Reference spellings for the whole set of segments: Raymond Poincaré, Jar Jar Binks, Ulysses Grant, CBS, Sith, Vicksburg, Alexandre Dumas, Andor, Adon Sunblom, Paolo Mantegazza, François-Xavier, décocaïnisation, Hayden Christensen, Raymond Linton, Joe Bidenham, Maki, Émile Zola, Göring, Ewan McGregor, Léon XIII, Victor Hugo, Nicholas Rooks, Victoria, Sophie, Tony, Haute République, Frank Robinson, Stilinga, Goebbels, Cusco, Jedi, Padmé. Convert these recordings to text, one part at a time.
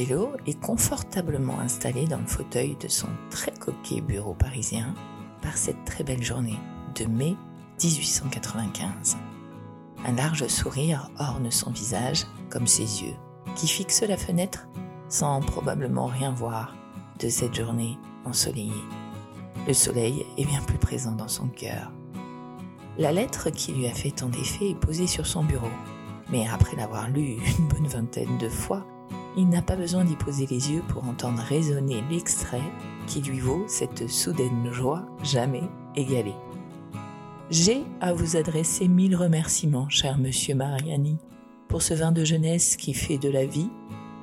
Angelo est confortablement installé dans le fauteuil de son très coquet bureau parisien par cette très belle journée de mai 1895. Un large sourire orne son visage comme ses yeux, qui fixent la fenêtre sans probablement rien voir de cette journée ensoleillée. Le soleil est bien plus présent dans son cœur. La lettre qui lui a fait tant d'effet est posée sur son bureau, mais après l'avoir lue une bonne vingtaine de fois, il n'a pas besoin d'y poser les yeux pour entendre résonner l'extrait qui lui vaut cette soudaine joie jamais égalée. « J'ai à vous adresser 1000 remerciements, cher monsieur Mariani, pour ce vin de jeunesse qui fait de la vie,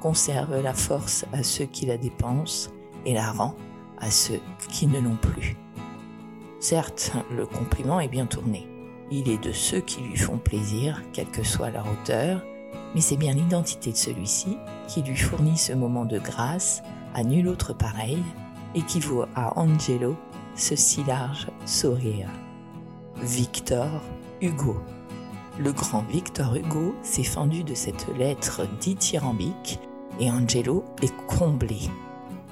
conserve la force à ceux qui la dépensent et la rend à ceux qui ne l'ont plus. » Certes, le compliment est bien tourné. Il est de ceux qui lui font plaisir, quelle que soit leur auteur, mais c'est bien l'identité de celui-ci qui lui fournit ce moment de grâce à nul autre pareil et qui vaut à Angelo ce si large sourire. Victor Hugo. Le grand Victor Hugo s'est fendu de cette lettre dithyrambique et Angelo est comblé.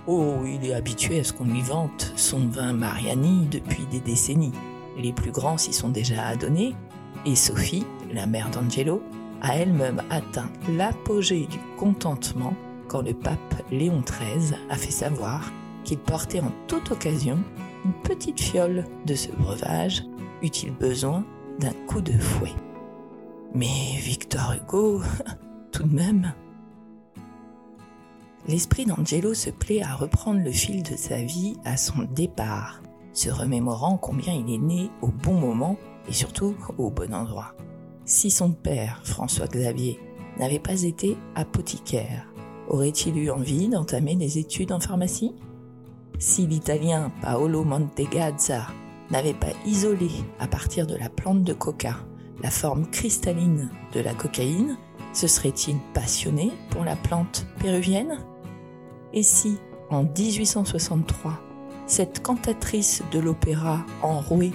Oh, il est habitué à ce qu'on lui vante son vin Mariani depuis des décennies. Les plus grands s'y sont déjà adonnés et Sophie, la mère d'Angelo, a elle-même atteint l'apogée du contentement quand le pape Léon XIII a fait savoir qu'il portait en toute occasion une petite fiole de ce breuvage, eut-il besoin d'un coup de fouet. Mais Victor Hugo, tout de même... L'esprit d'Angelo se plaît à reprendre le fil de sa vie à son départ, se remémorant combien il est né au bon moment et surtout au bon endroit. Si son père, François-Xavier, n'avait pas été apothicaire, aurait-il eu envie d'entamer des études en pharmacie ? Si l'Italien Paolo Mantegazza n'avait pas isolé à partir de la plante de coca la forme cristalline de la cocaïne, se serait-il passionné pour la plante péruvienne ? Et si, en 1863, cette cantatrice de l'opéra enrouée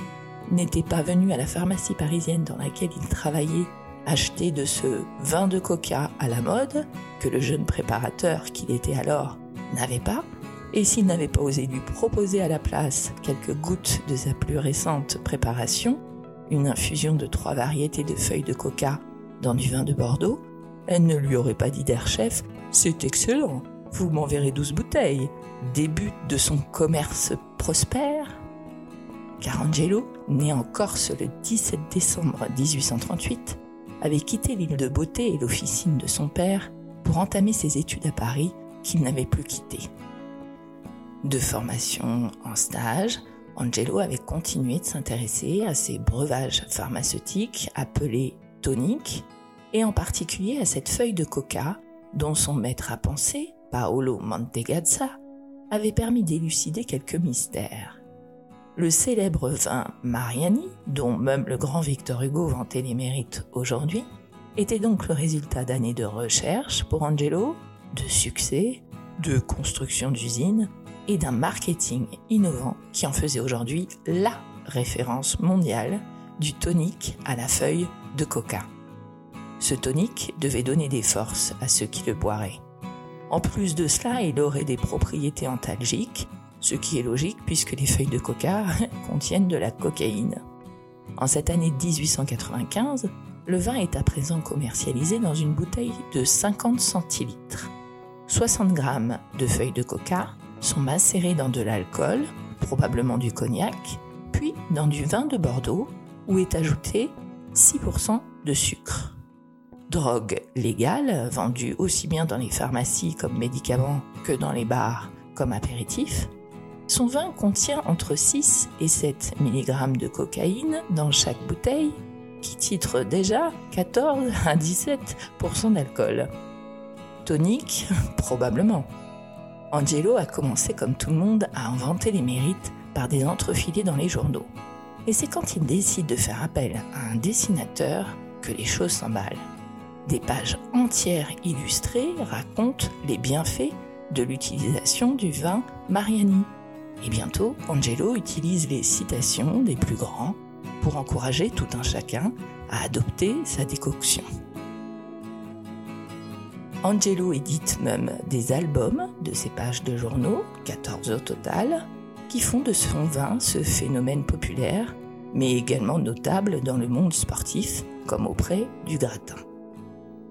n'était pas venue à la pharmacie parisienne dans laquelle il travaillait acheter de ce vin de coca à la mode, que le jeune préparateur qu'il était alors n'avait pas, et s'il n'avait pas osé lui proposer à la place quelques gouttes de sa plus récente préparation, une infusion de 3 variétés de feuilles de coca dans du vin de Bordeaux, elle ne lui aurait pas dit d'Airchef « C'est excellent, vous m'enverrez 12 bouteilles », début de son commerce prospère. Car Angelo, né en Corse le 17 décembre 1838, avait quitté l'île de Beauté et l'officine de son père pour entamer ses études à Paris qu'il n'avait plus quittées. De formation en stage, Angelo avait continué de s'intéresser à ces breuvages pharmaceutiques appelés tonique, et en particulier à cette feuille de coca dont son maître à penser, Paolo Mantegazza, avait permis d'élucider quelques mystères. Le célèbre vin Mariani, dont même le grand Victor Hugo vantait les mérites aujourd'hui, était donc le résultat d'années de recherche pour Angelo, de succès, de construction d'usines et d'un marketing innovant qui en faisait aujourd'hui la référence mondiale du tonique à la feuille de coca. Ce tonique devait donner des forces à ceux qui le boiraient. En plus de cela, il aurait des propriétés antalgiques, ce qui est logique puisque les feuilles de coca contiennent de la cocaïne. En cette année 1895, le vin est à présent commercialisé dans une bouteille de 50 centilitres. 60 grammes de feuilles de coca sont macérées dans de l'alcool, probablement du cognac, puis dans du vin de Bordeaux où est ajouté 6% de sucre. Drogue légale, vendue aussi bien dans les pharmacies comme médicament que dans les bars comme apéritif, son vin contient entre 6 et 7 mg de cocaïne dans chaque bouteille, qui titre déjà 14 à 17% d'alcool. Tonique, probablement. Angelo a commencé comme tout le monde à inventer les mérites par des entrefilés dans les journaux. Et c'est quand il décide de faire appel à un dessinateur que les choses s'emballent. Des pages entières illustrées racontent les bienfaits de l'utilisation du vin Mariani. Et bientôt, Angelo utilise les citations des plus grands pour encourager tout un chacun à adopter sa décoction. Angelo édite même des albums de ses pages de journaux, 14 au total, qui font de son vin ce phénomène populaire, mais également notable dans le monde sportif, comme auprès du gratin.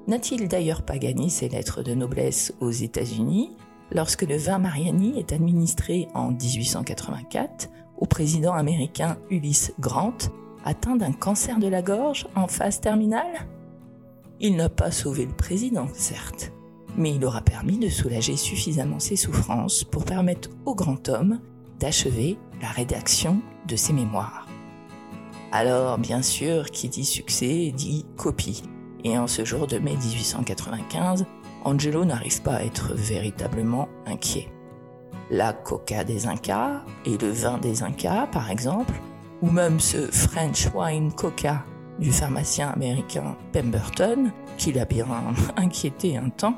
N'a-t-il d'ailleurs pas gagné ses lettres de noblesse aux États-Unis lorsque le vin Mariani est administré en 1884 au président américain Ulysses Grant, atteint d'un cancer de la gorge en phase terminale ? Il n'a pas sauvé le président, certes, mais il aura permis de soulager suffisamment ses souffrances pour permettre au grand homme d'achever la rédaction de ses mémoires. Alors, bien sûr, qui dit succès dit copie. Et en ce jour de mai 1895, Angelo n'arrive pas à être véritablement inquiet. La coca des Incas et le vin des Incas, par exemple, ou même ce French wine coca du pharmacien américain Pemberton, qui l'a bien inquiété un temps,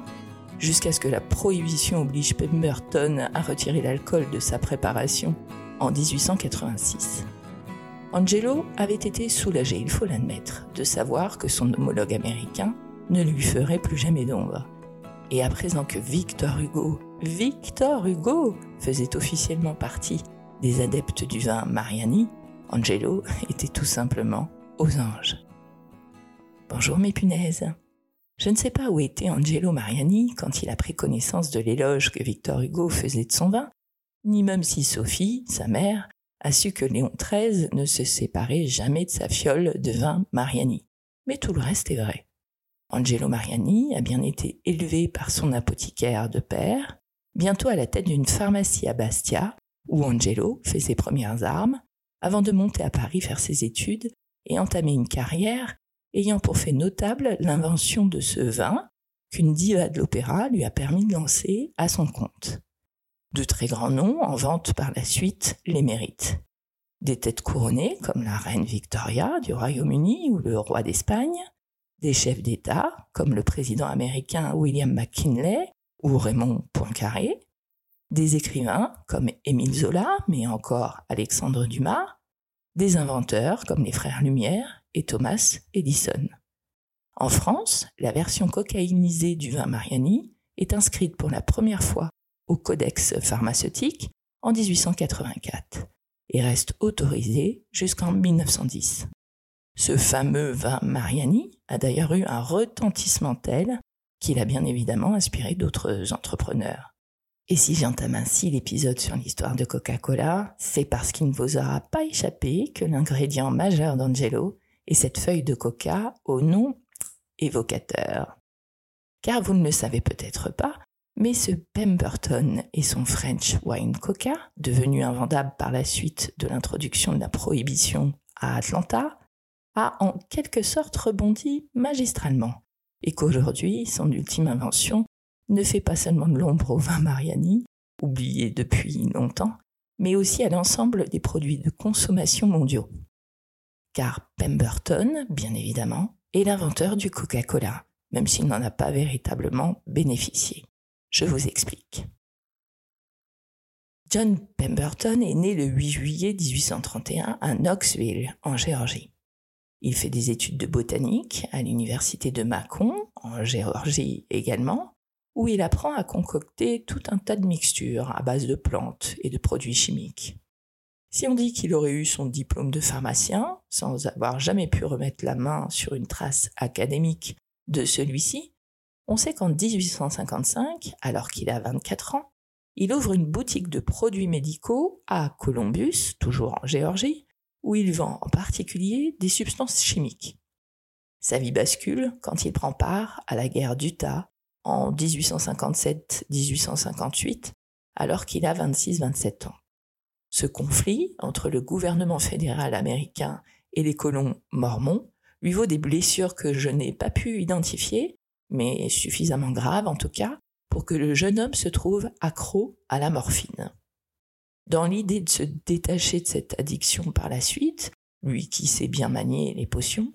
jusqu'à ce que la prohibition oblige Pemberton à retirer l'alcool de sa préparation en 1886. Angelo avait été soulagé, il faut l'admettre, de savoir que son homologue américain ne lui ferait plus jamais d'ombre. Et à présent que Victor Hugo faisait officiellement partie des adeptes du vin Mariani, Angelo était tout simplement aux anges. Bonjour mes punaises. Je ne sais pas où était Angelo Mariani quand il a pris connaissance de l'éloge que Victor Hugo faisait de son vin, ni même si Sophie, sa mère, a su que Léon XIII ne se séparait jamais de sa fiole de vin Mariani. Mais tout le reste est vrai. Angelo Mariani a bien été élevé par son apothicaire de père, bientôt à la tête d'une pharmacie à Bastia, où Angelo fait ses premières armes, avant de monter à Paris faire ses études et entamer une carrière ayant pour fait notable l'invention de ce vin qu'une diva de l'opéra lui a permis de lancer à son compte. De très grands noms en vente par la suite les mérites. Des têtes couronnées comme la reine Victoria du Royaume-Uni ou le roi d'Espagne, des chefs d'État comme le président américain William McKinley ou Raymond Poincaré, des écrivains comme Émile Zola mais encore Alexandre Dumas, des inventeurs comme les frères Lumière et Thomas Edison. En France, la version cocaïnisée du vin Mariani est inscrite pour la première fois au Codex pharmaceutique en 1884 et reste autorisé jusqu'en 1910. Ce fameux vin Mariani a d'ailleurs eu un retentissement tel qu'il a bien évidemment inspiré d'autres entrepreneurs. Et si j'entame ainsi l'épisode sur l'histoire de Coca-Cola, c'est parce qu'il ne vous aura pas échappé que l'ingrédient majeur d'Angelo est cette feuille de coca au nom évocateur. Car vous ne le savez peut-être pas, mais ce Pemberton et son French wine coca, devenu invendable par la suite de l'introduction de la prohibition à Atlanta, a en quelque sorte rebondi magistralement, et qu'aujourd'hui, son ultime invention ne fait pas seulement de l'ombre au vin Mariani, oublié depuis longtemps, mais aussi à l'ensemble des produits de consommation mondiaux. Car Pemberton, bien évidemment, est l'inventeur du Coca-Cola, même s'il n'en a pas véritablement bénéficié. Je vous explique. John Pemberton est né le 8 juillet 1831 à Knoxville, en Géorgie. Il fait des études de botanique à l'université de Macon, en Géorgie également, où il apprend à concocter tout un tas de mixtures à base de plantes et de produits chimiques. Si on dit qu'il aurait eu son diplôme de pharmacien, sans avoir jamais pu remettre la main sur une trace académique de celui-ci, on sait qu'en 1855, alors qu'il a 24 ans, il ouvre une boutique de produits médicaux à Columbus, toujours en Géorgie, où il vend en particulier des substances chimiques. Sa vie bascule quand il prend part à la guerre d'Utah en 1857-1858, alors qu'il a 26-27 ans. Ce conflit entre le gouvernement fédéral américain et les colons mormons lui vaut des blessures que je n'ai pas pu identifier, mais suffisamment grave en tout cas, pour que le jeune homme se trouve accro à la morphine. Dans l'idée de se détacher de cette addiction par la suite, lui qui sait bien manier les potions,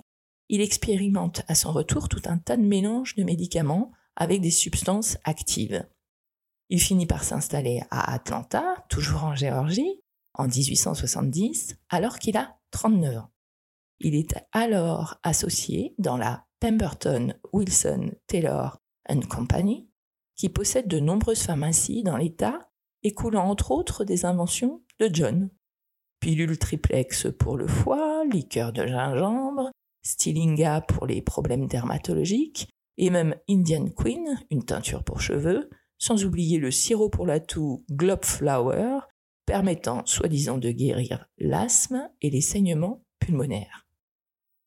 il expérimente à son retour tout un tas de mélanges de médicaments avec des substances actives. Il finit par s'installer à Atlanta, toujours en Géorgie, en 1870, alors qu'il a 39 ans. Il est alors associé dans la Pemberton Wilson Taylor and Company, qui possède de nombreuses pharmacies dans l'État et coulant entre autres des inventions de John. Pilule triplex pour le foie, liqueur de gingembre, Stilinga pour les problèmes dermatologiques et même Indian Queen, une teinture pour cheveux, sans oublier le sirop pour la toux Globe Flower, permettant soi-disant de guérir l'asthme et les saignements pulmonaires.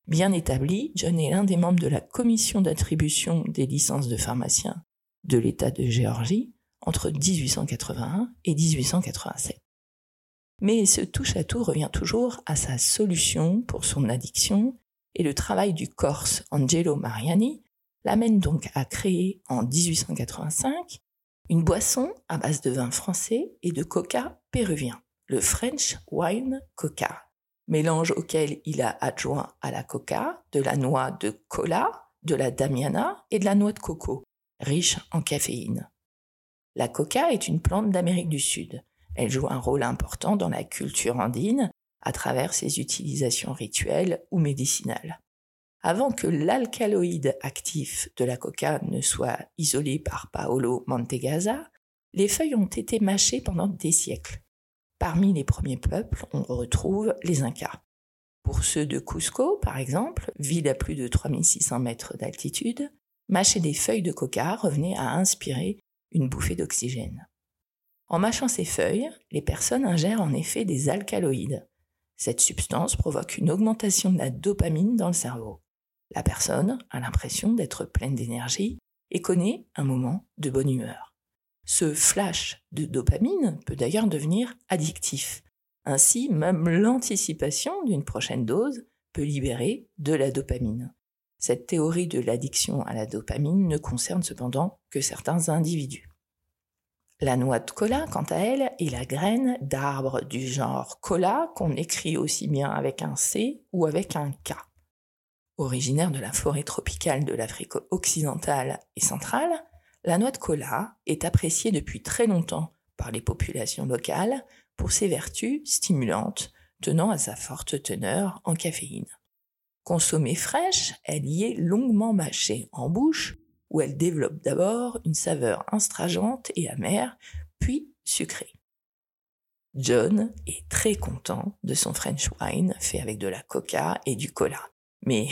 Bien établi, John est l'un des membres de la commission d'attribution des licences de pharmaciens de l'État de Géorgie entre 1881 et 1887. Mais ce touche-à-tout revient toujours à sa solution pour son addiction et le travail du Corse Angelo Mariani l'amène donc à créer en 1885 une boisson à base de vin français et de coca péruvien, le French Wine Coca, mélange auquel il a adjoint à la coca de la noix de kola, de la damiana et de la noix de coco, riche en caféine. La coca est une plante d'Amérique du Sud. Elle joue un rôle important dans la culture andine à travers ses utilisations rituelles ou médicinales. Avant que l'alcaloïde actif de la coca ne soit isolé par Paolo Mantegazza, les feuilles ont été mâchées pendant des siècles. Parmi les premiers peuples, on retrouve les Incas. Pour ceux de Cusco, par exemple, ville à plus de 3600 mètres d'altitude, mâcher des feuilles de coca revenait à inspirer une bouffée d'oxygène. En mâchant ces feuilles, les personnes ingèrent en effet des alcaloïdes. Cette substance provoque une augmentation de la dopamine dans le cerveau. La personne a l'impression d'être pleine d'énergie et connaît un moment de bonne humeur. Ce flash de dopamine peut d'ailleurs devenir addictif. Ainsi, même l'anticipation d'une prochaine dose peut libérer de la dopamine. Cette théorie de l'addiction à la dopamine ne concerne cependant que certains individus. La noix de kola, quant à elle, est la graine d'arbre du genre kola qu'on écrit aussi bien avec un C ou avec un K. Originaire de la forêt tropicale de l'Afrique occidentale et centrale, la noix de kola est appréciée depuis très longtemps par les populations locales pour ses vertus stimulantes, tenant à sa forte teneur en caféine. Consommée fraîche, elle y est longuement mâchée en bouche, où elle développe d'abord une saveur astringente et amère, puis sucrée. John est très content de son French wine fait avec de la coca et du cola. Mais,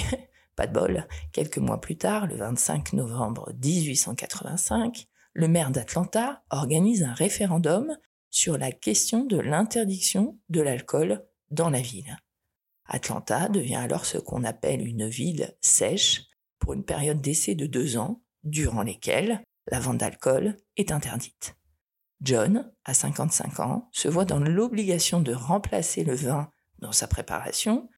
pas de bol, quelques mois plus tard, le 25 novembre 1885, le maire d'Atlanta organise un référendum sur la question de l'interdiction de l'alcool dans la ville. Atlanta devient alors ce qu'on appelle une ville sèche, pour une période d'essai de 2 ans, durant lesquelles la vente d'alcool est interdite. John, à 55 ans, se voit dans l'obligation de remplacer le vin dans sa préparation,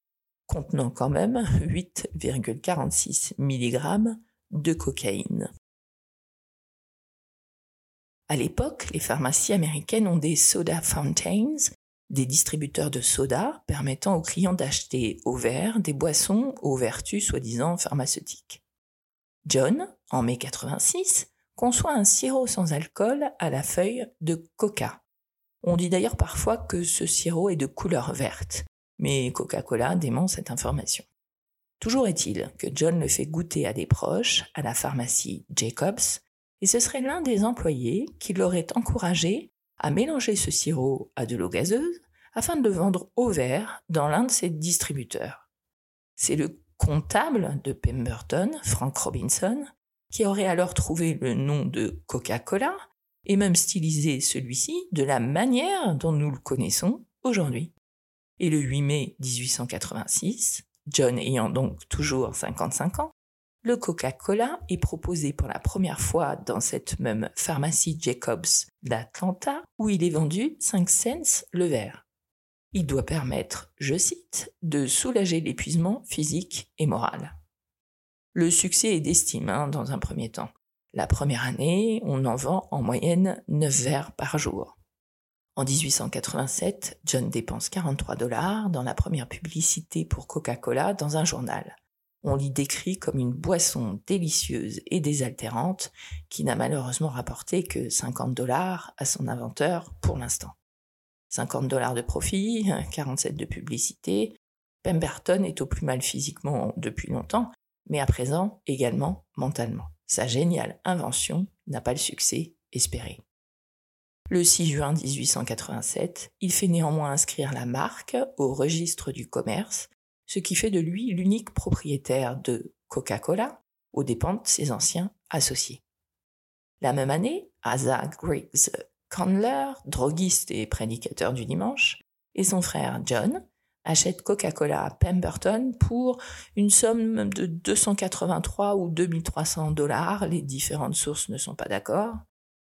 contenant quand même 8,46 mg de cocaïne. À l'époque, les pharmacies américaines ont des soda fountains, des distributeurs de soda permettant aux clients d'acheter au verre des boissons aux vertus soi-disant pharmaceutiques. John, en mai 86, conçoit un sirop sans alcool à la feuille de coca. On dit d'ailleurs parfois que ce sirop est de couleur verte, mais Coca-Cola dément cette information. Toujours est-il que John le fait goûter à des proches à la pharmacie Jacobs, et ce serait l'un des employés qui l'aurait encouragé à mélanger ce sirop à de l'eau gazeuse afin de le vendre au verre dans l'un de ses distributeurs. C'est le comptable de Pemberton, Frank Robinson, qui aurait alors trouvé le nom de Coca-Cola et même stylisé celui-ci de la manière dont nous le connaissons aujourd'hui. Et le 8 mai 1886, John ayant donc toujours 55 ans, le Coca-Cola est proposé pour la première fois dans cette même pharmacie Jacobs d'Atlanta où il est vendu 5 cents le verre. Il doit permettre, je cite, de soulager l'épuisement physique et moral. Le succès est d'estime dans un premier temps. La première année, on en vend en moyenne 9 verres par jour. En 1887, John dépense $43 dans la première publicité pour Coca-Cola dans un journal. On l'y décrit comme une boisson délicieuse et désaltérante qui n'a malheureusement rapporté que $50 à son inventeur pour l'instant. $50 de profit, 47 de publicité. Pemberton est au plus mal physiquement depuis longtemps, mais à présent également mentalement. sa géniale invention n'a pas le succès espéré. Le 6 juin 1887, il fait néanmoins inscrire la marque au registre du commerce, ce qui fait de lui l'unique propriétaire de Coca-Cola, aux dépens de ses anciens associés. La même année, Asa Griggs Candler, droguiste et prédicateur du dimanche, et son frère John achètent Coca-Cola à Pemberton pour une somme de 283 ou 2 300 $, les différentes sources ne sont pas d'accord,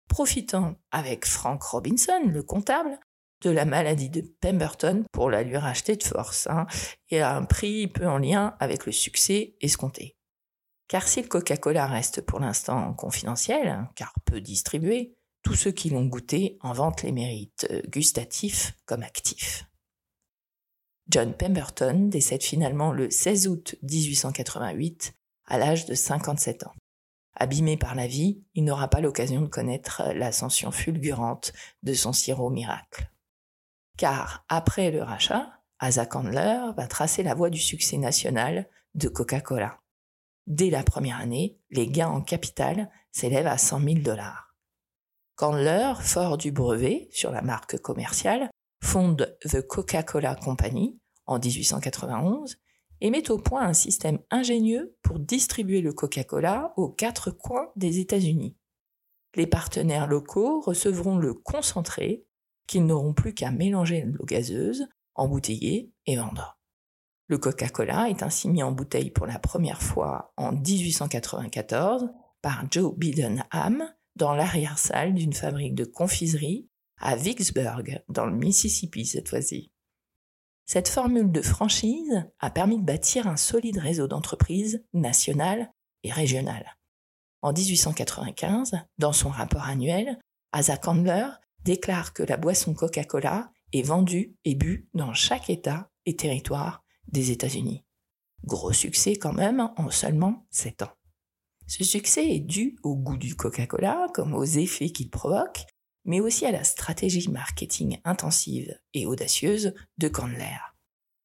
profitant avec Frank Robinson, le comptable, de la maladie de Pemberton pour la lui racheter de force, et à un prix peu en lien avec le succès escompté. Car si le Coca-Cola reste pour l'instant confidentiel, car peu distribué, tous ceux qui l'ont goûté en vantent les mérites gustatifs comme actifs. John Pemberton décède finalement le 16 août 1888 à l'âge de 57 ans. Abîmé par la vie, il n'aura pas l'occasion de connaître l'ascension fulgurante de son sirop miracle. Car après le rachat, Asa Candler va tracer la voie du succès national de Coca-Cola. Dès la première année, les gains en capital s'élèvent à 100 000 $. Candler, fort du brevet sur la marque commerciale, fonde The Coca-Cola Company en 1891 et met au point un système ingénieux pour distribuer le Coca-Cola aux 4 coins des États-Unis. Les partenaires locaux recevront le concentré qu'ils n'auront plus qu'à mélanger de l'eau gazeuse, embouteiller et vendre. Le Coca-Cola est ainsi mis en bouteille pour la première fois en 1894 par Joe Bidenham dans l'arrière-salle d'une fabrique de confiserie à Vicksburg, dans le Mississippi cette fois-ci. Cette formule de franchise a permis de bâtir un solide réseau d'entreprises nationales et régionales. En 1895, dans son rapport annuel, Asa Candler déclare que la boisson Coca-Cola est vendue et bue dans chaque État et territoire des États-Unis. Gros succès quand même en seulement 7 ans. Ce succès est dû au goût du Coca-Cola, comme aux effets qu'il provoque, mais aussi à la stratégie marketing intensive et audacieuse de Candler.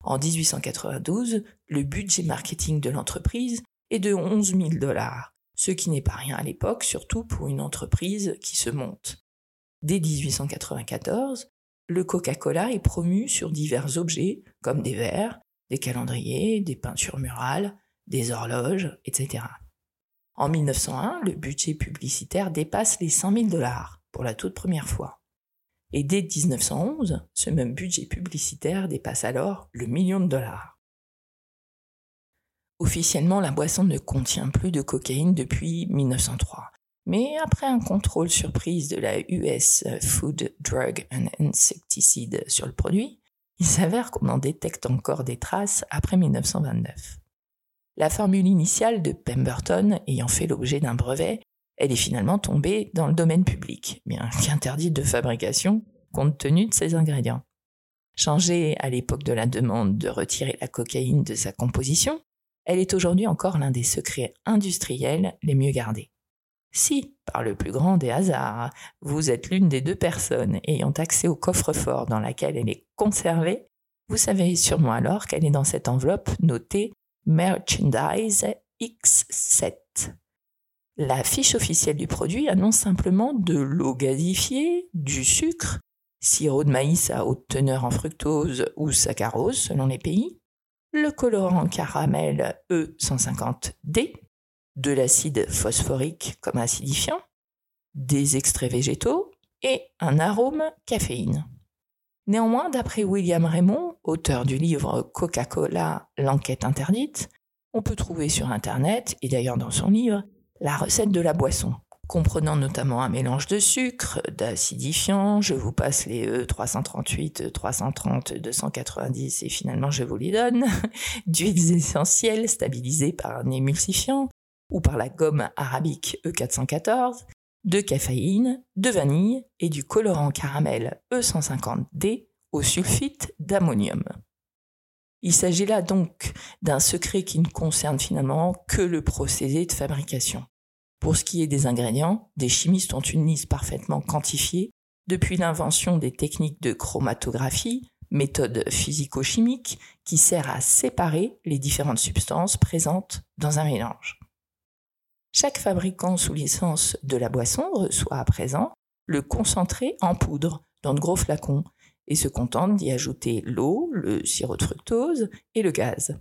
En 1892, le budget marketing de l'entreprise est de 11 000 $, ce qui n'est pas rien à l'époque, surtout pour une entreprise qui se monte. Dès 1894, le Coca-Cola est promu sur divers objets, comme des verres, des calendriers, des peintures murales, des horloges, etc. En 1901, le budget publicitaire dépasse les 100 000 $ pour la toute première fois. Et dès 1911, ce même budget publicitaire dépasse alors le $1 000 000. Officiellement, la boisson ne contient plus de cocaïne depuis 1903. Mais après un contrôle surprise de la US Food, Drug and Insecticide sur le produit, il s'avère qu'on en détecte encore des traces après 1929. La formule initiale de Pemberton ayant fait l'objet d'un brevet, elle est finalement tombée dans le domaine public, bien qu'interdite de fabrication compte tenu de ses ingrédients. Changée à l'époque de la demande de retirer la cocaïne de sa composition, elle est aujourd'hui encore l'un des secrets industriels les mieux gardés. Si, par le plus grand des hasards, vous êtes l'une des 2 personnes ayant accès au coffre-fort dans laquelle elle est conservée, vous savez sûrement alors qu'elle est dans cette enveloppe notée « Merchandise X7 ». La fiche officielle du produit annonce simplement de l'eau gazifiée, du sucre, sirop de maïs à haute teneur en fructose ou saccharose selon les pays, le colorant caramel E150D, de l'acide phosphorique comme acidifiant, des extraits végétaux et un arôme caféine. Néanmoins, d'après William Raymond, auteur du livre Coca-Cola, l'enquête interdite, on peut trouver sur Internet, et d'ailleurs dans son livre, la recette de la boisson, comprenant notamment un mélange de sucre, d'acidifiant, je vous passe les E338, 330, 290 et finalement je vous les donne, d'huiles essentielles stabilisées par un émulsifiant ou par la gomme arabique E414, de caféine, de vanille et du colorant caramel E150D au sulfite d'ammonium. Il s'agit là donc d'un secret qui ne concerne finalement que le procédé de fabrication. Pour ce qui est des ingrédients, des chimistes ont une liste parfaitement quantifiée depuis l'invention des techniques de chromatographie, méthode physico-chimique, qui sert à séparer les différentes substances présentes dans un mélange. Chaque fabricant sous licence de la boisson reçoit à présent le concentré en poudre dans de gros flacons et se contente d'y ajouter l'eau, le sirop de fructose et le gaz.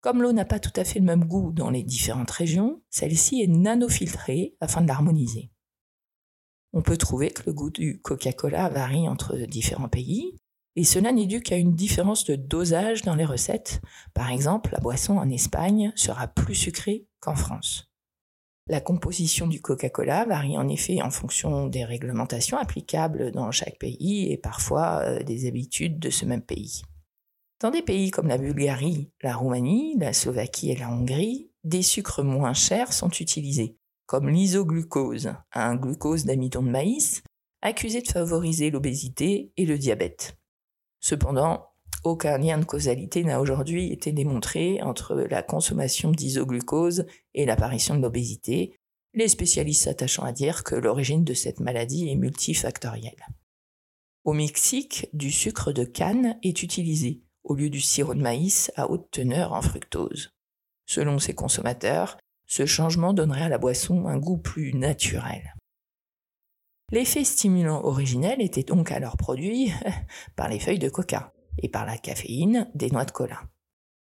Comme l'eau n'a pas tout à fait le même goût dans les différentes régions, celle-ci est nanofiltrée afin de l'harmoniser. On peut trouver que le goût du Coca-Cola varie entre différents pays, et cela n'est dû qu'à une différence de dosage dans les recettes. Par exemple, la boisson en Espagne sera plus sucrée qu'en France. La composition du Coca-Cola varie en effet en fonction des réglementations applicables dans chaque pays et parfois des habitudes de ce même pays. Dans des pays comme la Bulgarie, la Roumanie, la Slovaquie et la Hongrie, des sucres moins chers sont utilisés, comme l'isoglucose, un glucose d'amidon de maïs, accusé de favoriser l'obésité et le diabète. Cependant, aucun lien de causalité n'a aujourd'hui été démontré entre la consommation d'isoglucose et l'apparition de l'obésité, les spécialistes s'attachant à dire que l'origine de cette maladie est multifactorielle. Au Mexique, du sucre de canne est utilisé, au lieu du sirop de maïs à haute teneur en fructose. Selon ses consommateurs, ce changement donnerait à la boisson un goût plus naturel. L'effet stimulant originel était donc alors produit par les feuilles de coca et par la caféine des noix de cola.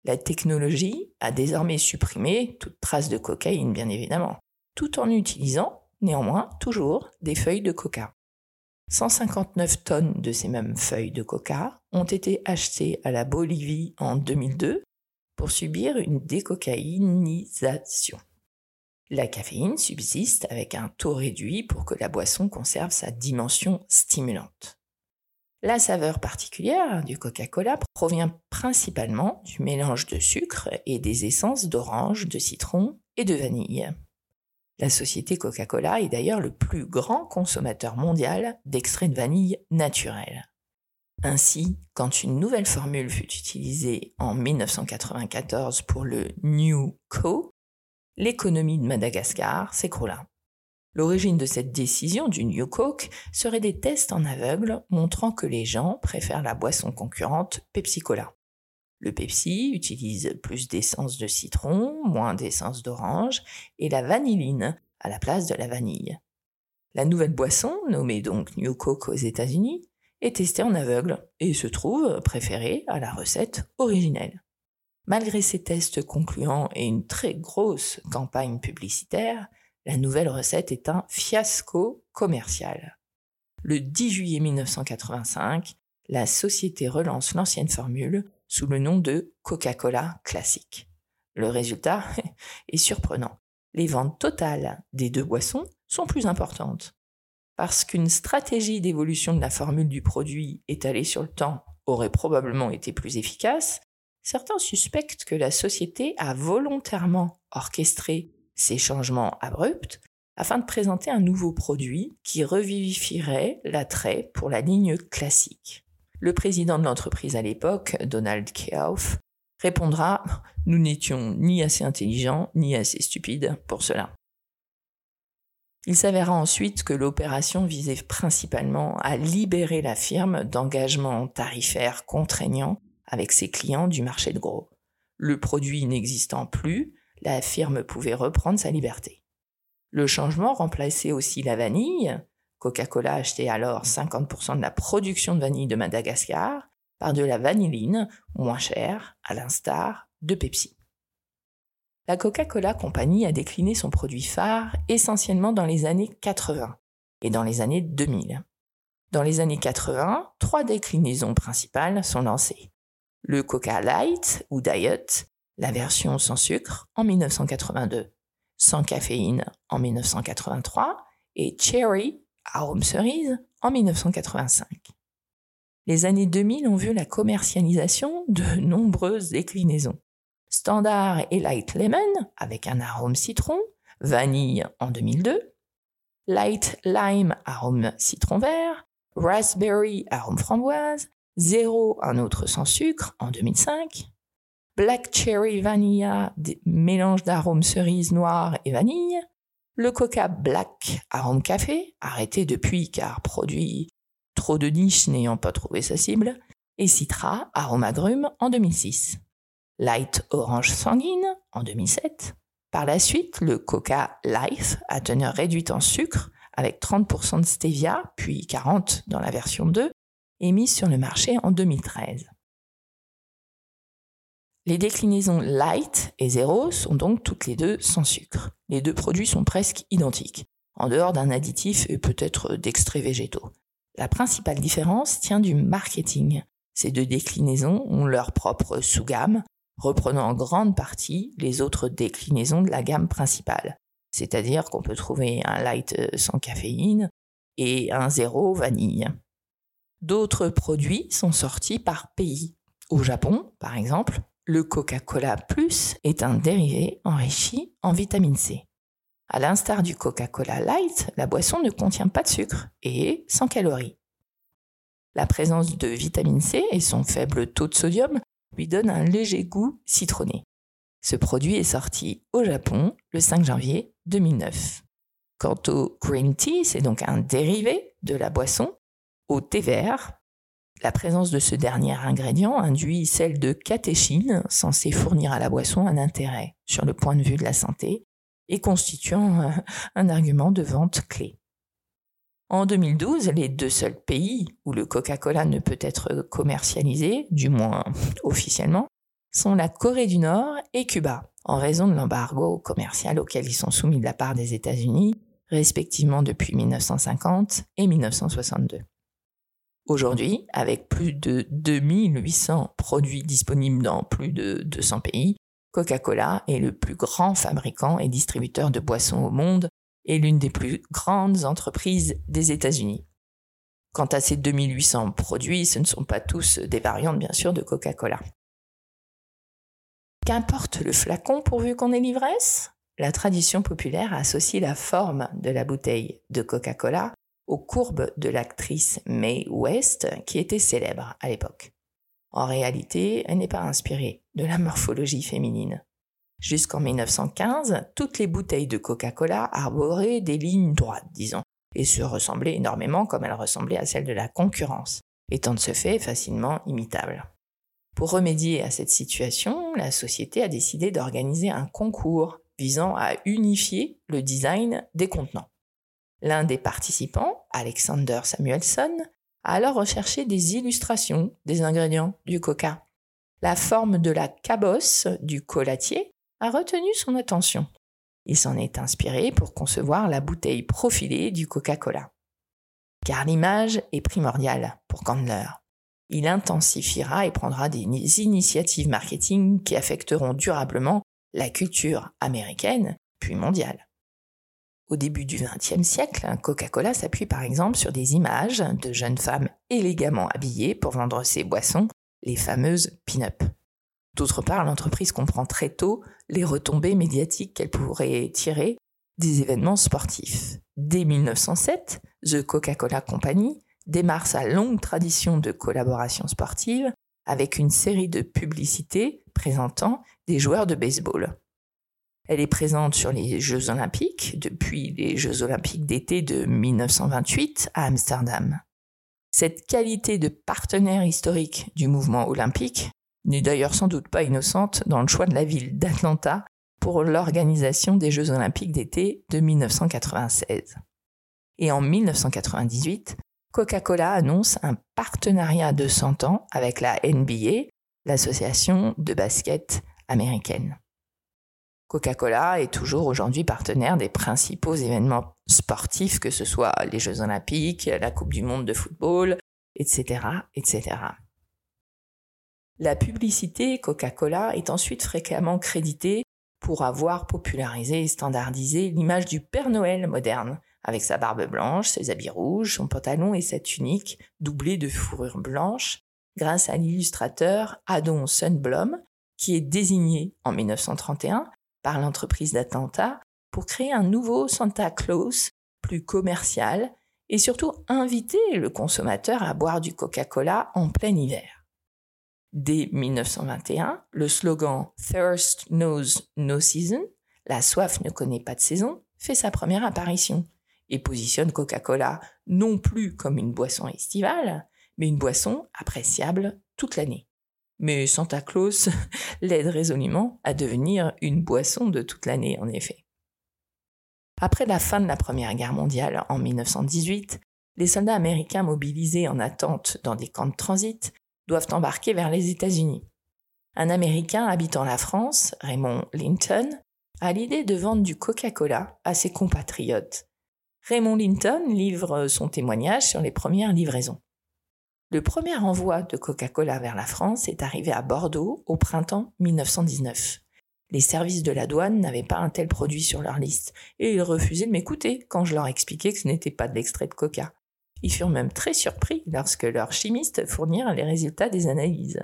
La technologie a désormais supprimé toute trace de cocaïne, bien évidemment, tout en utilisant, néanmoins, toujours des feuilles de coca. 159 tonnes de ces mêmes feuilles de coca ont été achetées à la Bolivie en 2002 pour subir une décocaïnisation. La caféine subsiste avec un taux réduit pour que la boisson conserve sa dimension stimulante. La saveur particulière du Coca-Cola provient principalement du mélange de sucre et des essences d'orange, de citron et de vanille. La société Coca-Cola est d'ailleurs le plus grand consommateur mondial d'extraits de vanille naturels. Ainsi, quand une nouvelle formule fut utilisée en 1994 pour le New Co, l'économie de Madagascar s'écroula. L'origine de cette décision du New Coke serait des tests en aveugle montrant que les gens préfèrent la boisson concurrente Pepsi-Cola. Le Pepsi utilise plus d'essence de citron, moins d'essence d'orange et la vanilline à la place de la vanille. La nouvelle boisson, nommée donc New Coke aux États-Unis, est testée en aveugle et se trouve préférée à la recette originelle. Malgré ces tests concluants et une très grosse campagne publicitaire, la nouvelle recette est un fiasco commercial. Le 10 juillet 1985, la société relance l'ancienne formule sous le nom de Coca-Cola classique. Le résultat est surprenant. Les ventes totales des deux boissons sont plus importantes. Parce qu'une stratégie d'évolution de la formule du produit étalée sur le temps aurait probablement été plus efficace, certains suspectent que la société a volontairement orchestré ces changements abrupts afin de présenter un nouveau produit qui revivifierait l'attrait pour la ligne classique. Le président de l'entreprise à l'époque, Donald Keough, répondra « Nous n'étions ni assez intelligents ni assez stupides pour cela ». Il s'avéra ensuite que l'opération visait principalement à libérer la firme d'engagements tarifaires contraignants avec ses clients du marché de gros. Le produit n'existant plus, la firme pouvait reprendre sa liberté. Le changement remplaçait aussi la vanille. Coca-Cola achetait alors 50% de la production de vanille de Madagascar par de la vanilline, moins chère, à l'instar de Pepsi. La Coca-Cola Company a décliné son produit phare essentiellement dans les années 80 et dans les années 2000. Dans les années 80, 3 déclinaisons principales sont lancées. Le Coca Light ou Diet, la version sans sucre en 1982, sans caféine en 1983 et Cherry, arôme cerise, en 1985. Les années 2000 ont vu la commercialisation de nombreuses déclinaisons. Standard et Light Lemon avec un arôme citron, vanille en 2002, Light Lime, arôme citron vert, Raspberry, arôme framboise, Zéro, un autre sans sucre en 2005, Black Cherry Vanilla, mélange d'arômes cerise noire et vanille. Le Coca Black, arôme café, arrêté depuis car produit trop de niches n'ayant pas trouvé sa cible. Et Citra, arôme agrumes en 2006. Light Orange Sanguine en 2007. Par la suite, le Coca Life, à teneur réduite en sucre, avec 30% de stevia, puis 40% dans la version 2, est mis sur le marché en 2013. Les déclinaisons Light et Zéro sont donc toutes les deux sans sucre. Les deux produits sont presque identiques, en dehors d'un additif et peut-être d'extraits végétaux. La principale différence tient du marketing. Ces deux déclinaisons ont leur propre sous-gamme, reprenant en grande partie les autres déclinaisons de la gamme principale. C'est-à-dire qu'on peut trouver un light sans caféine et un zéro vanille. D'autres produits sont sortis par pays. Au Japon, par exemple, le Coca-Cola Plus est un dérivé enrichi en vitamine C. À l'instar du Coca-Cola Light, la boisson ne contient pas de sucre et est sans calories. La présence de vitamine C et son faible taux de sodium lui donnent un léger goût citronné. Ce produit est sorti au Japon le 5 janvier 2009. Quant au green tea, c'est donc un dérivé de la boisson, au thé vert. La présence de ce dernier ingrédient induit celle de catéchine, censée fournir à la boisson un intérêt sur le point de vue de la santé et constituant un argument de vente clé. En 2012, les deux seuls pays où le Coca-Cola ne peut être commercialisé, du moins officiellement, sont la Corée du Nord et Cuba, en raison de l'embargo commercial auquel ils sont soumis de la part des États-Unis, respectivement depuis 1950 et 1962. Aujourd'hui, avec plus de 2800 produits disponibles dans plus de 200 pays, Coca-Cola est le plus grand fabricant et distributeur de boissons au monde et l'une des plus grandes entreprises des États-Unis. Quant à ces 2800 produits, ce ne sont pas tous des variantes, bien sûr, de Coca-Cola. Qu'importe le flacon pourvu qu'on ait l'ivresse ? La tradition populaire associe la forme de la bouteille de Coca-Cola aux courbes de l'actrice Mae West, qui était célèbre à l'époque. En réalité, elle n'est pas inspirée de la morphologie féminine. Jusqu'en 1915, toutes les bouteilles de Coca-Cola arboraient des lignes droites, disons, et se ressemblaient énormément comme elles ressemblaient à celles de la concurrence, étant de ce fait facilement imitables. Pour remédier à cette situation, la société a décidé d'organiser un concours visant à unifier le design des contenants. L'un des participants, Alexander Samuelson, a alors recherché des illustrations des ingrédients du coca. La forme de la cabosse du colatier a retenu son attention. Il s'en est inspiré pour concevoir la bouteille profilée du Coca-Cola. Car l'image est primordiale pour Candler. Il intensifiera et prendra des initiatives marketing qui affecteront durablement la culture américaine, puis mondiale. Au début du XXe siècle, Coca-Cola s'appuie par exemple sur des images de jeunes femmes élégamment habillées pour vendre ses boissons, les fameuses pin-up. D'autre part, l'entreprise comprend très tôt les retombées médiatiques qu'elle pourrait tirer des événements sportifs. Dès 1907, The Coca-Cola Company démarre sa longue tradition de collaboration sportive avec une série de publicités présentant des joueurs de baseball. Elle est présente sur les Jeux Olympiques, depuis les Jeux Olympiques d'été de 1928 à Amsterdam. Cette qualité de partenaire historique du mouvement olympique n'est d'ailleurs sans doute pas innocente dans le choix de la ville d'Atlanta pour l'organisation des Jeux Olympiques d'été de 1996. Et en 1998, Coca-Cola annonce un partenariat de 100 ans avec la NBA, l'association de basket américaine. Coca-Cola est toujours aujourd'hui partenaire des principaux événements sportifs, que ce soit les Jeux Olympiques, la Coupe du Monde de football, etc., etc. La publicité Coca-Cola est ensuite fréquemment créditée pour avoir popularisé et standardisé l'image du Père Noël moderne, avec sa barbe blanche, ses habits rouges, son pantalon et sa tunique doublée de fourrure blanche, grâce à l'illustrateur Adon Sunblom, qui est désigné en 1931 par l'entreprise d'Atlanta pour créer un nouveau Santa Claus plus commercial et surtout inviter le consommateur à boire du Coca-Cola en plein hiver. Dès 1921, le slogan « Thirst knows no season », la soif ne connaît pas de saison, fait sa première apparition et positionne Coca-Cola non plus comme une boisson estivale, mais une boisson appréciable toute l'année. Mais Santa Claus l'aide résolument à devenir une boisson de toute l'année, en effet. Après la fin de la Première Guerre mondiale en 1918, les soldats américains mobilisés en attente dans des camps de transit doivent embarquer vers les États-Unis. Un Américain habitant la France, Raymond Linton, a l'idée de vendre du Coca-Cola à ses compatriotes. Raymond Linton livre son témoignage sur les premières livraisons. Le premier envoi de Coca-Cola vers la France est arrivé à Bordeaux au printemps 1919. Les services de la douane n'avaient pas un tel produit sur leur liste et ils refusaient de m'écouter quand je leur expliquais que ce n'était pas de l'extrait de coca. Ils furent même très surpris lorsque leurs chimistes fournirent les résultats des analyses.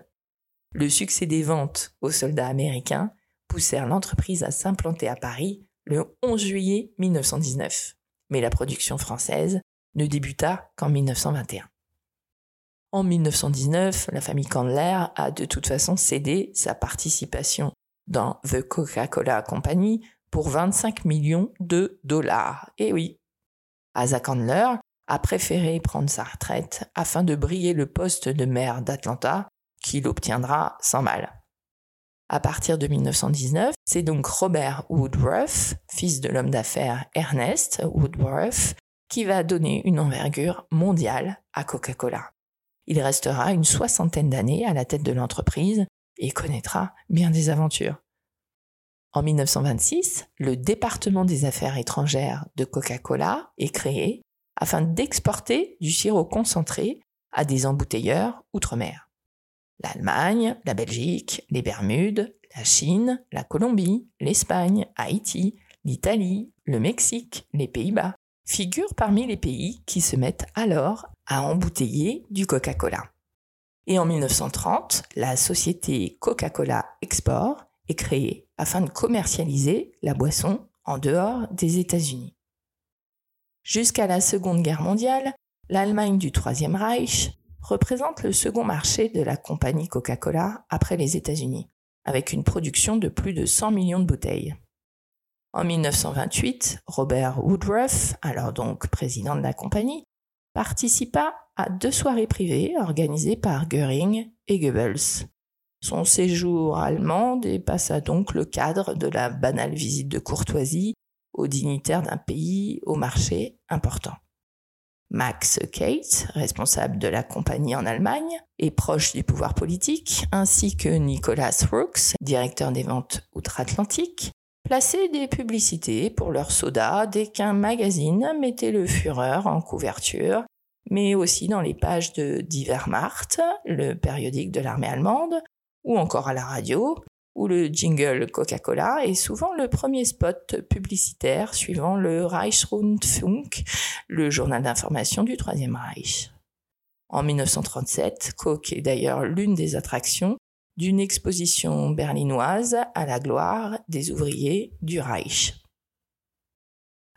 Le succès des ventes aux soldats américains poussèrent l'entreprise à s'implanter à Paris le 11 juillet 1919. Mais la production française ne débuta qu'en 1921. En 1919, la famille Candler a de toute façon cédé sa participation dans The Coca-Cola Company pour $25 millions. Eh oui. Asa Candler a préféré prendre sa retraite afin de briller le poste de maire d'Atlanta qu'il obtiendra sans mal. À partir de 1919, c'est donc Robert Woodruff, fils de l'homme d'affaires Ernest Woodruff, qui va donner une envergure mondiale à Coca-Cola. Il restera une 60aine d'années à la tête de l'entreprise et connaîtra bien des aventures. En 1926, le département des affaires étrangères de Coca-Cola est créé afin d'exporter du sirop concentré à des embouteilleurs outre-mer. L'Allemagne, la Belgique, les Bermudes, la Chine, la Colombie, l'Espagne, Haïti, l'Italie, le Mexique, les Pays-Bas figurent parmi les pays qui se mettent alors à embouteiller du Coca-Cola. Et en 1930, la société Coca-Cola Export est créée afin de commercialiser la boisson en dehors des États-Unis. Jusqu'à la Seconde Guerre mondiale, l'Allemagne du Troisième Reich représente le second marché de la compagnie Coca-Cola après les États-Unis, avec une production de plus de 100 millions de bouteilles. En 1928, Robert Woodruff, alors donc président de la compagnie, participa à 2 soirées privées organisées par Göring et Goebbels. Son séjour allemand dépassa donc le cadre de la banale visite de courtoisie aux dignitaires d'un pays au marché important. Max Keith, responsable de la compagnie en Allemagne et proche du pouvoir politique, ainsi que Nicholas Rooks, directeur des ventes outre-Atlantique, plaçaient des publicités pour leur soda dès qu'un magazine mettait le Führer en couverture, mais aussi dans les pages de Die Wehrmacht, le périodique de l'armée allemande, ou encore à la radio, où le jingle Coca-Cola est souvent le premier spot publicitaire suivant le Reichsrundfunk, le journal d'information du Troisième Reich. En 1937, Coke est d'ailleurs l'une des attractions d'une exposition berlinoise à la gloire des ouvriers du Reich.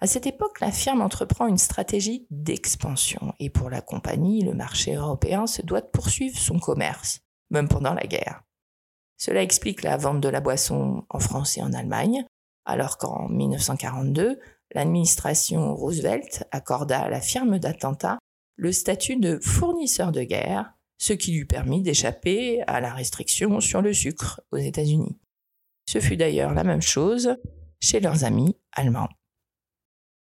À cette époque, la firme entreprend une stratégie d'expansion et pour la compagnie, le marché européen se doit de poursuivre son commerce, même pendant la guerre. Cela explique la vente de la boisson en France et en Allemagne, alors qu'en 1942, l'administration Roosevelt accorda à la firme d'Atlanta le statut de fournisseur de guerre, ce qui lui permit d'échapper à la restriction sur le sucre aux États-Unis. Ce fut d'ailleurs la même chose chez leurs amis allemands.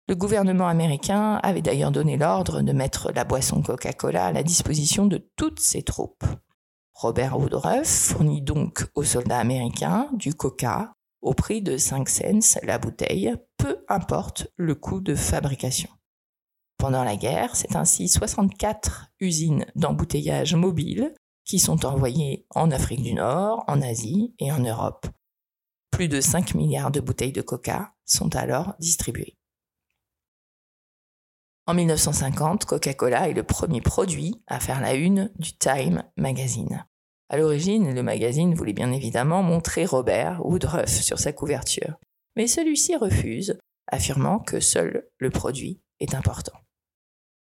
Le gouvernement américain avait d'ailleurs donné l'ordre de mettre la boisson Coca-Cola à la disposition de toutes ses troupes. Robert Woodruff fournit donc aux soldats américains du coca au prix de 5 cents la bouteille, peu importe le coût de fabrication. Pendant la guerre, c'est ainsi 64 usines d'embouteillage mobile qui sont envoyées en Afrique du Nord, en Asie et en Europe. Plus de 5 milliards de bouteilles de coca sont alors distribuées. En 1950, Coca-Cola est le premier produit à faire la une du Time Magazine. À l'origine, le magazine voulait bien évidemment montrer Robert Woodruff sur sa couverture, mais celui-ci refuse, affirmant que seul le produit est important.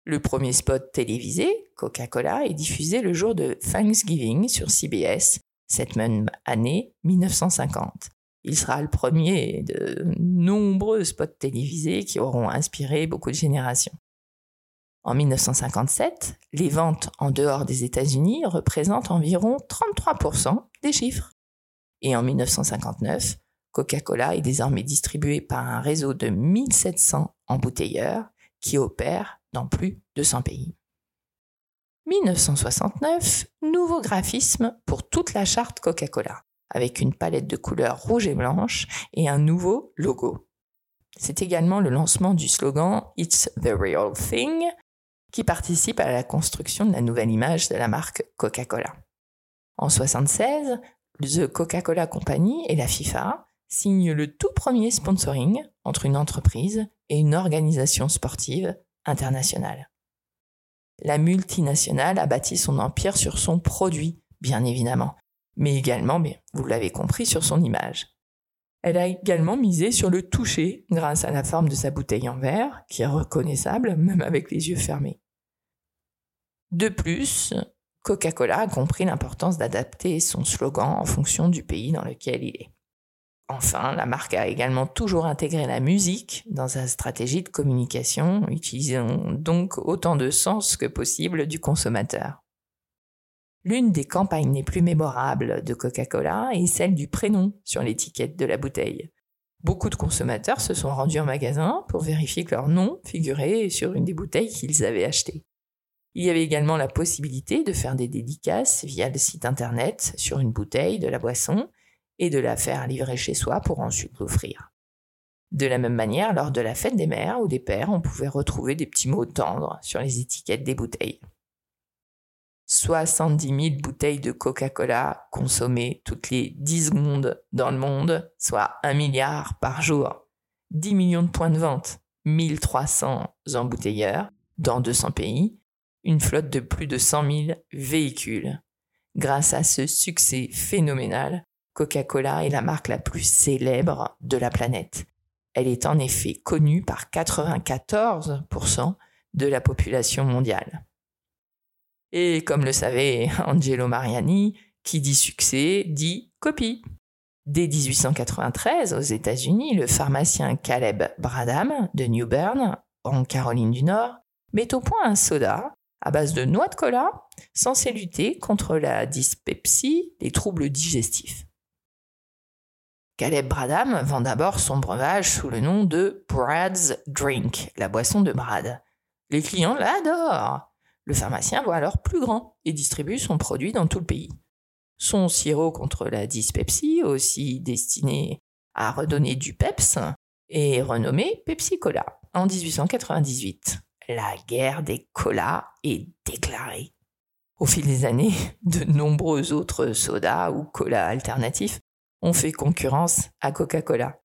Le premier spot télévisé, Coca-Cola, est diffusé le jour de Thanksgiving sur CBS, cette même année 1950. Il sera le premier de nombreux spots télévisés qui auront inspiré beaucoup de générations. En 1957, les ventes en dehors des États-Unis représentent environ 33% des chiffres. Et en 1959, Coca-Cola est désormais distribué par un réseau de 1700 embouteilleurs qui opèrent dans plus de 100 pays. 1969, nouveau graphisme pour toute la charte Coca-Cola, avec une palette de couleurs rouge et blanche et un nouveau logo. C'est également le lancement du slogan « It's the real thing » qui participe à la construction de la nouvelle image de la marque Coca-Cola. En 1976, The Coca-Cola Company et la FIFA signent le tout premier sponsoring entre une entreprise et une organisation sportive internationale. La multinationale a bâti son empire sur son produit, bien évidemment, mais également, vous l'avez compris, sur son image. Elle a également misé sur le toucher grâce à la forme de sa bouteille en verre, qui est reconnaissable même avec les yeux fermés. De plus, Coca-Cola a compris l'importance d'adapter son slogan en fonction du pays dans lequel il est. Enfin, la marque a également toujours intégré la musique dans sa stratégie de communication, utilisant donc autant de sens que possible du consommateur. L'une des campagnes les plus mémorables de Coca-Cola est celle du prénom sur l'étiquette de la bouteille. Beaucoup de consommateurs se sont rendus en magasin pour vérifier que leur nom figurait sur une des bouteilles qu'ils avaient achetées. Il y avait également la possibilité de faire des dédicaces via le site internet sur une bouteille de la boisson et de la faire livrer chez soi pour ensuite l'offrir. De la même manière, lors de la fête des mères ou des pères, on pouvait retrouver des petits mots tendres sur les étiquettes des bouteilles. 70 000 bouteilles de Coca-Cola consommées toutes les 10 secondes dans le monde, soit 1 milliard par jour. 10 millions de points de vente, 1300 embouteilleurs dans 200 pays, une flotte de plus de 100 000 véhicules. Grâce à ce succès phénoménal, Coca-Cola est la marque la plus célèbre de la planète. Elle est en effet connue par 94% de la population mondiale. Et comme le savait Angelo Mariani, qui dit succès, dit copie. Dès 1893, aux États-Unis, le pharmacien Caleb Bradham de New Bern, en Caroline du Nord, met au point un soda à base de noix de cola, censé lutter contre la dyspepsie, les troubles digestifs. Caleb Bradham vend d'abord son breuvage sous le nom de Brad's Drink, la boisson de Brad. Les clients l'adorent. Le pharmacien voit alors plus grand et distribue son produit dans tout le pays. Son sirop contre la dyspepsie, aussi destiné à redonner du peps, est renommé Pepsi Cola en 1898. La guerre des colas est déclarée. Au fil des années, de nombreux autres sodas ou colas alternatifs ont fait concurrence à Coca-Cola.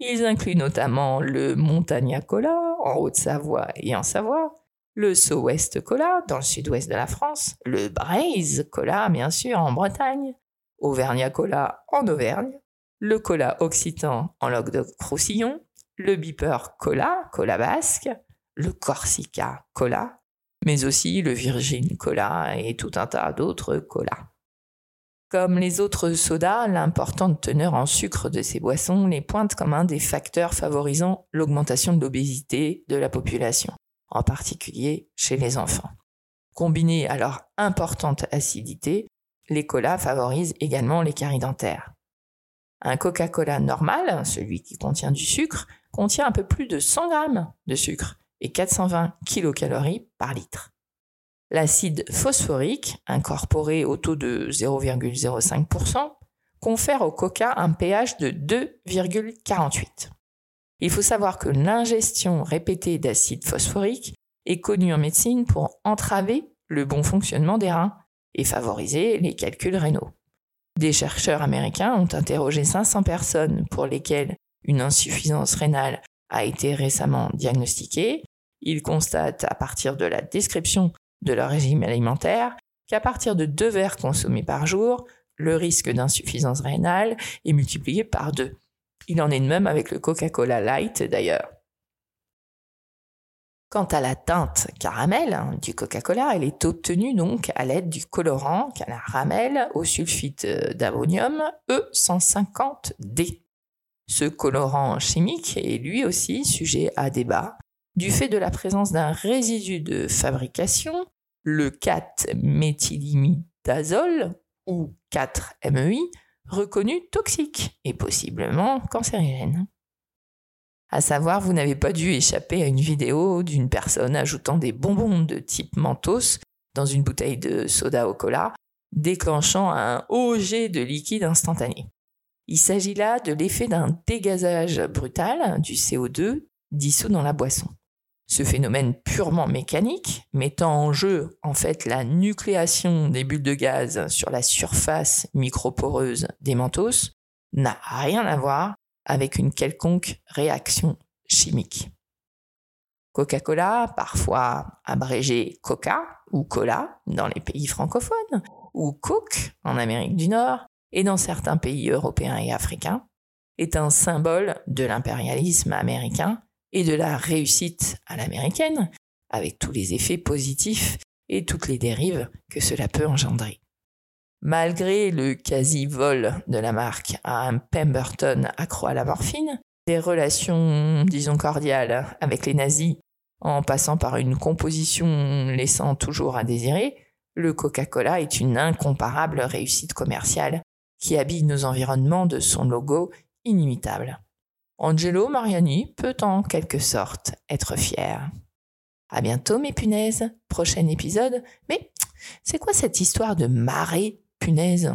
Ils incluent notamment le Montagna Cola en Haute-Savoie et en Savoie, le So West Cola dans le sud-ouest de la France, le Braise Cola bien sûr en Bretagne, Auvergnat Cola en Auvergne, le Cola Occitan en Languedoc-Roussillon, le Beeper Cola, Cola Basque, le Corsica Cola, mais aussi le Virgin Cola et tout un tas d'autres colas. Comme les autres sodas, l'importante teneur en sucre de ces boissons les pointe comme un des facteurs favorisant l'augmentation de l'obésité de la population, en particulier chez les enfants. Combinés à leur importante acidité, les colas favorisent également les caries dentaires. Un Coca-Cola normal, celui qui contient du sucre, contient un peu plus de 100 grammes de sucre et 420 kcal par litre. L'acide phosphorique, incorporé au taux de 0,05%, confère au coca un pH de 2,48. Il faut savoir que l'ingestion répétée d'acide phosphorique est connue en médecine pour entraver le bon fonctionnement des reins et favoriser les calculs rénaux. Des chercheurs américains ont interrogé 500 personnes pour lesquelles une insuffisance rénale a été récemment diagnostiquée. Ils constatent à partir de la description de leur régime alimentaire qu'à partir de 2 verres consommés par jour, le risque d'insuffisance rénale est multiplié par 2. Il en est de même avec le Coca-Cola Light d'ailleurs. Quant à la teinte caramel du Coca-Cola, elle est obtenue donc à l'aide du colorant caramel au sulfite d'ammonium E150D. Ce colorant chimique est lui aussi sujet à débat Du fait de la présence d'un résidu de fabrication, le 4-méthylimidazole, ou 4-MEI, reconnu toxique et possiblement cancérigène. À savoir, vous n'avez pas dû échapper à une vidéo d'une personne ajoutant des bonbons de type Mentos dans une bouteille de soda au cola, déclenchant un haut jet de liquide instantané. Il s'agit là de l'effet d'un dégazage brutal du CO2 dissous dans la boisson. Ce phénomène purement mécanique, mettant en jeu en fait la nucléation des bulles de gaz sur la surface microporeuse des Mentos, n'a rien à voir avec une quelconque réaction chimique. Coca-Cola, parfois abrégé Coca ou Cola dans les pays francophones, ou Coke en Amérique du Nord et dans certains pays européens et africains, est un symbole de l'impérialisme américain et de la réussite à l'américaine, avec tous les effets positifs et toutes les dérives que cela peut engendrer. Malgré le quasi-vol de la marque à un Pemberton accro à la morphine, des relations, disons, cordiales avec les nazis, en passant par une composition laissant toujours à désirer, le Coca-Cola est une incomparable réussite commerciale qui habille nos environnements de son logo inimitable. Angelo Mariani peut en quelque sorte être fier. À bientôt mes punaises, prochain épisode, mais c'est quoi cette histoire de marée punaise ?